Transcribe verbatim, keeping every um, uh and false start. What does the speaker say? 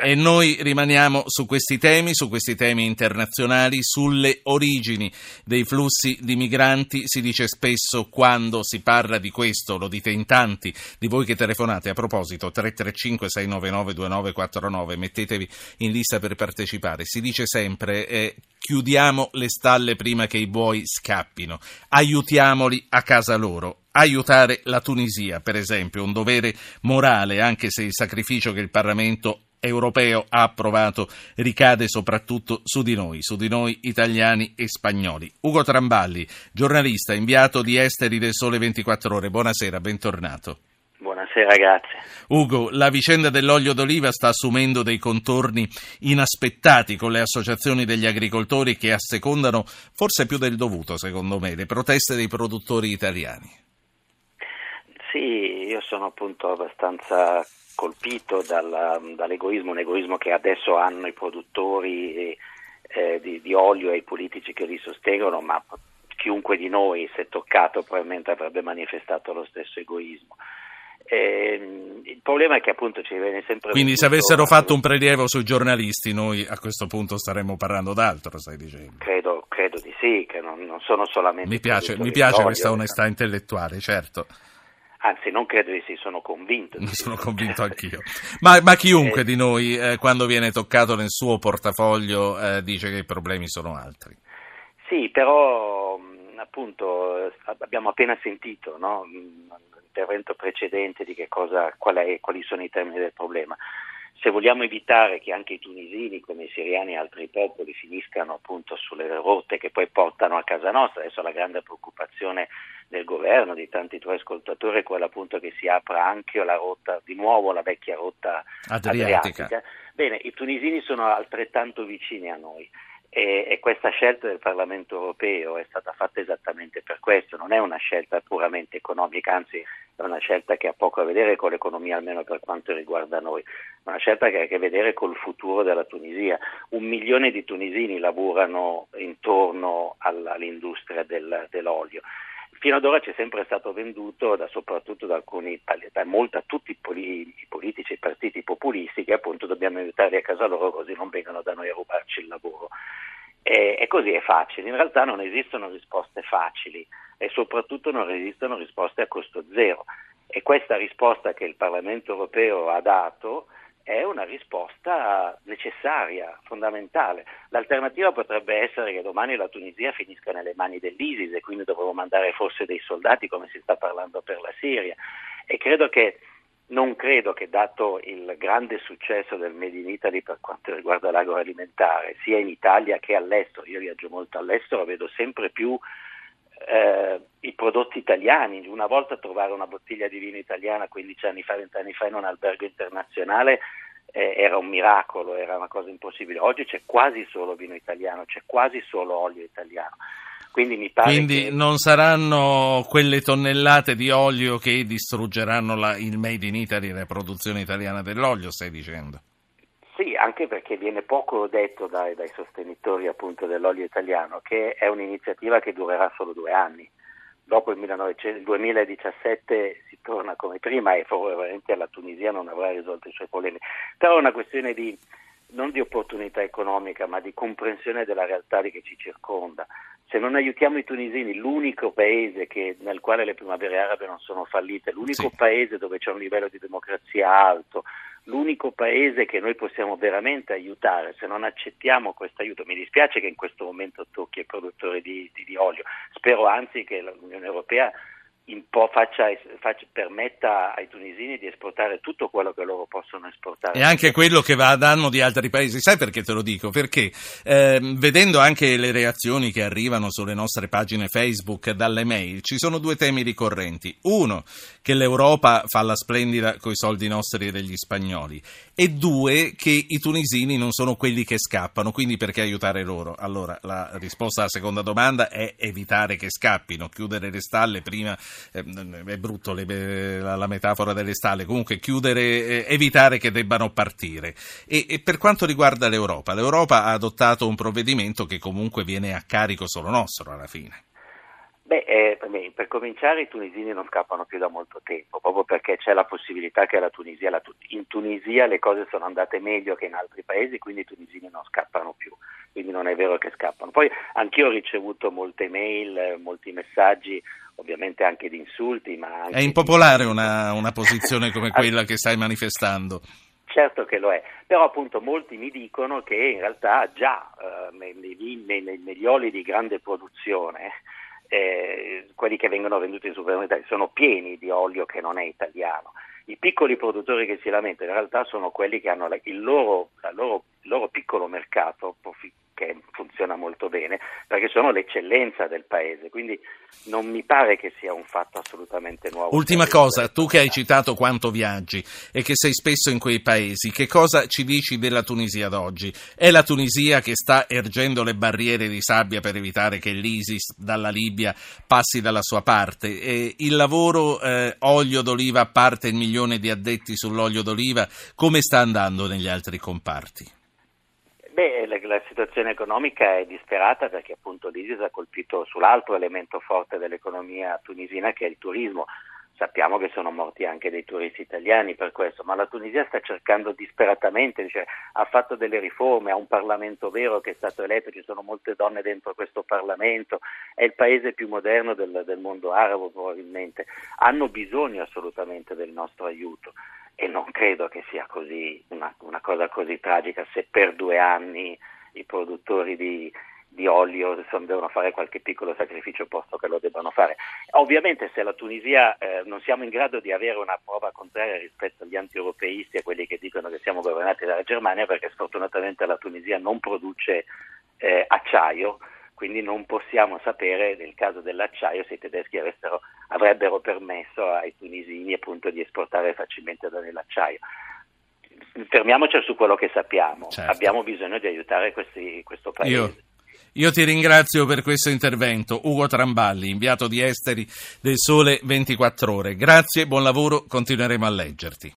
E noi rimaniamo su questi temi, su questi temi internazionali, sulle origini dei flussi di migranti. Si dice spesso, quando si parla di questo, lo dite in tanti di voi che telefonate, a proposito tre tre cinque sei nove nove due nove quattro nove, mettetevi in lista per partecipare, si dice sempre eh, chiudiamo le stalle prima che i buoi scappino, aiutiamoli a casa loro. Aiutare la Tunisia, per esempio, è un dovere morale, anche se il sacrificio che il Parlamento europeo ha approvato ricade soprattutto su di noi, su di noi italiani e spagnoli. Ugo Tramballi, giornalista, inviato di esteri del Sole ventiquattro Ore, buonasera, bentornato. Buonasera, grazie. Ugo, la vicenda dell'olio d'oliva sta assumendo dei contorni inaspettati, con le associazioni degli agricoltori che assecondano, forse più del dovuto secondo me, le proteste dei produttori italiani. Sì, io sono appunto abbastanza colpito dalla, dall'egoismo, un egoismo che adesso hanno i produttori eh, di, di olio e i politici che li sostengono, ma chiunque di noi, se toccato, probabilmente avrebbe manifestato lo stesso egoismo. E il problema è che appunto ci viene sempre... Quindi se avessero fatto un prelievo sui giornalisti, noi a questo punto staremmo parlando d'altro, stai dicendo? Credo, credo di sì, che non, non sono solamente... Mi piace, mi piace questa onestà intellettuale, certo. Anzi, non credo di sì, sono convinto. Ne sono convinto anch'io. Ma, ma chiunque eh, di noi, eh, quando viene toccato nel suo portafoglio, eh, dice che i problemi sono altri. Sì, però appunto abbiamo appena sentito, no, l'intervento precedente di che cosa, qual è, quali sono i termini del problema. Se vogliamo evitare che anche i tunisini, come i siriani e altri popoli, finiscano appunto sulle rotte che poi portano a casa nostra, adesso la grande preoccupazione del governo, di tanti tuoi ascoltatori, è quella appunto che si apra anche la rotta, di nuovo la vecchia rotta adriatica. adriatica. Bene, i tunisini sono altrettanto vicini a noi e, e questa scelta del Parlamento europeo è stata fatta esattamente per questo, non è una scelta puramente economica, anzi è una scelta che ha poco a vedere con l'economia, almeno per quanto riguarda noi, ma una scelta che ha a che vedere col futuro della Tunisia. Un milione di tunisini lavorano intorno alla, all'industria del, dell'olio. Fino ad ora c'è sempre stato venduto, da, soprattutto da alcuni, da molta, tutti i politici e i partiti populisti, che appunto dobbiamo aiutarli a casa loro così non vengono da noi a rubarci il lavoro. E, e così è facile, in realtà non esistono risposte facili e soprattutto non esistono risposte a costo zero, e questa risposta che il Parlamento europeo ha dato è una risposta necessaria, fondamentale. L'alternativa potrebbe essere che domani la Tunisia finisca nelle mani dell'ISIS e quindi dovremmo mandare forse dei soldati, come si sta parlando per la Siria, e credo che non credo che, dato il grande successo del Made in Italy per quanto riguarda l'agroalimentare, sia in Italia che all'estero, io viaggio molto all'estero, vedo sempre più eh, i prodotti italiani. Una volta trovare una bottiglia di vino italiana quindici anni fa, venti anni fa in un albergo internazionale eh, era un miracolo, era una cosa impossibile. Oggi c'è quasi solo vino italiano, c'è quasi solo olio italiano. Quindi, mi pare Quindi che... non saranno quelle tonnellate di olio che distruggeranno la, il Made in Italy, la produzione italiana dell'olio, stai dicendo? Sì, anche perché viene poco detto dai, dai sostenitori appunto dell'olio italiano, che è un'iniziativa che durerà solo due anni. Dopo il, millenovecento, il duemiladiciassette si torna come prima e probabilmente la Tunisia non avrà risolto i suoi problemi. Però è una questione di... non di opportunità economica, ma di comprensione della realtà che ci circonda. Se non aiutiamo i tunisini, l'unico paese che, nel quale le primavere arabe non sono fallite, l'unico sì. paese dove c'è un livello di democrazia alto, l'unico paese che noi possiamo veramente aiutare, se non accettiamo questo aiuto, mi dispiace che in questo momento tocchi ai produttori di, di, di olio, spero anzi che l'Unione Europea un po' faccia, faccia, permetta ai tunisini di esportare tutto quello che loro possono esportare. E anche quello che va a danno di altri paesi. Sai perché te lo dico? Perché eh, vedendo anche le reazioni che arrivano sulle nostre pagine Facebook, dalle mail, ci sono due temi ricorrenti. Uno, che l'Europa fa la splendida coi soldi nostri e degli spagnoli. E due, che i tunisini non sono quelli che scappano, quindi perché aiutare loro? Allora, la risposta alla seconda domanda è evitare che scappino, chiudere le stalle prima... è brutto le, la, la metafora delle stalle, comunque chiudere, evitare che debbano partire. E, e per quanto riguarda l'Europa, l'Europa ha adottato un provvedimento che comunque viene a carico solo nostro alla fine. Beh, eh, per cominciare i tunisini non scappano più da molto tempo, proprio perché c'è la possibilità che la Tunisia, la, in Tunisia le cose sono andate meglio che in altri paesi, quindi i tunisini non scappano più, quindi non è vero che scappano. Poi anch'io ho ricevuto molte mail, molti messaggi, ovviamente anche di insulti, ma anche è impopolare di... una, una posizione come quella che stai manifestando. Certo che lo è, però appunto molti mi dicono che in realtà già eh, negli, negli, negli oli di grande produzione, Eh, quelli che vengono venduti in supermercati sono pieni di olio che non è italiano. I piccoli produttori che si lamentano in realtà sono quelli che hanno la, il, loro, la loro, il loro piccolo mercato che funziona molto bene, perché sono l'eccellenza del paese, quindi non mi pare che sia un fatto assolutamente nuovo. Ultima cosa, tu che hai citato quanto viaggi e che sei spesso in quei paesi, che cosa ci dici della Tunisia d'oggi? È la Tunisia che sta ergendo le barriere di sabbia per evitare che l'ISIS dalla Libia passi dalla sua parte, eh, il lavoro eh, olio d'oliva, a parte il milione di addetti sull'olio d'oliva, come sta andando negli altri comparti? Beh, la, la situazione economica è disperata, perché appunto l'ISIS ha colpito sull'altro elemento forte dell'economia tunisina, che è il turismo. Sappiamo che sono morti anche dei turisti italiani per questo, ma la Tunisia sta cercando disperatamente, cioè, ha fatto delle riforme, ha un Parlamento vero che è stato eletto, ci sono molte donne dentro questo Parlamento, è il paese più moderno del, del mondo arabo probabilmente, hanno bisogno assolutamente del nostro aiuto e non credo che sia così una, una cosa così tragica se per due anni i produttori di... di olio devono fare qualche piccolo sacrificio, posto che lo debbano fare. Ovviamente se la Tunisia eh, non siamo in grado di avere una prova contraria rispetto agli anti-europeisti e a quelli che dicono che siamo governati dalla Germania, perché sfortunatamente la Tunisia non produce eh, acciaio, quindi non possiamo sapere nel caso dell'acciaio se i tedeschi avessero, avrebbero permesso ai tunisini appunto di esportare facilmente dell'acciaio. Fermiamoci su quello che sappiamo, certo. Abbiamo bisogno di aiutare questi, questo paese. Io. Io ti ringrazio per questo intervento, Ugo Tramballi, inviato di esteri del Sole ventiquattro Ore. Grazie, buon lavoro, continueremo a leggerti.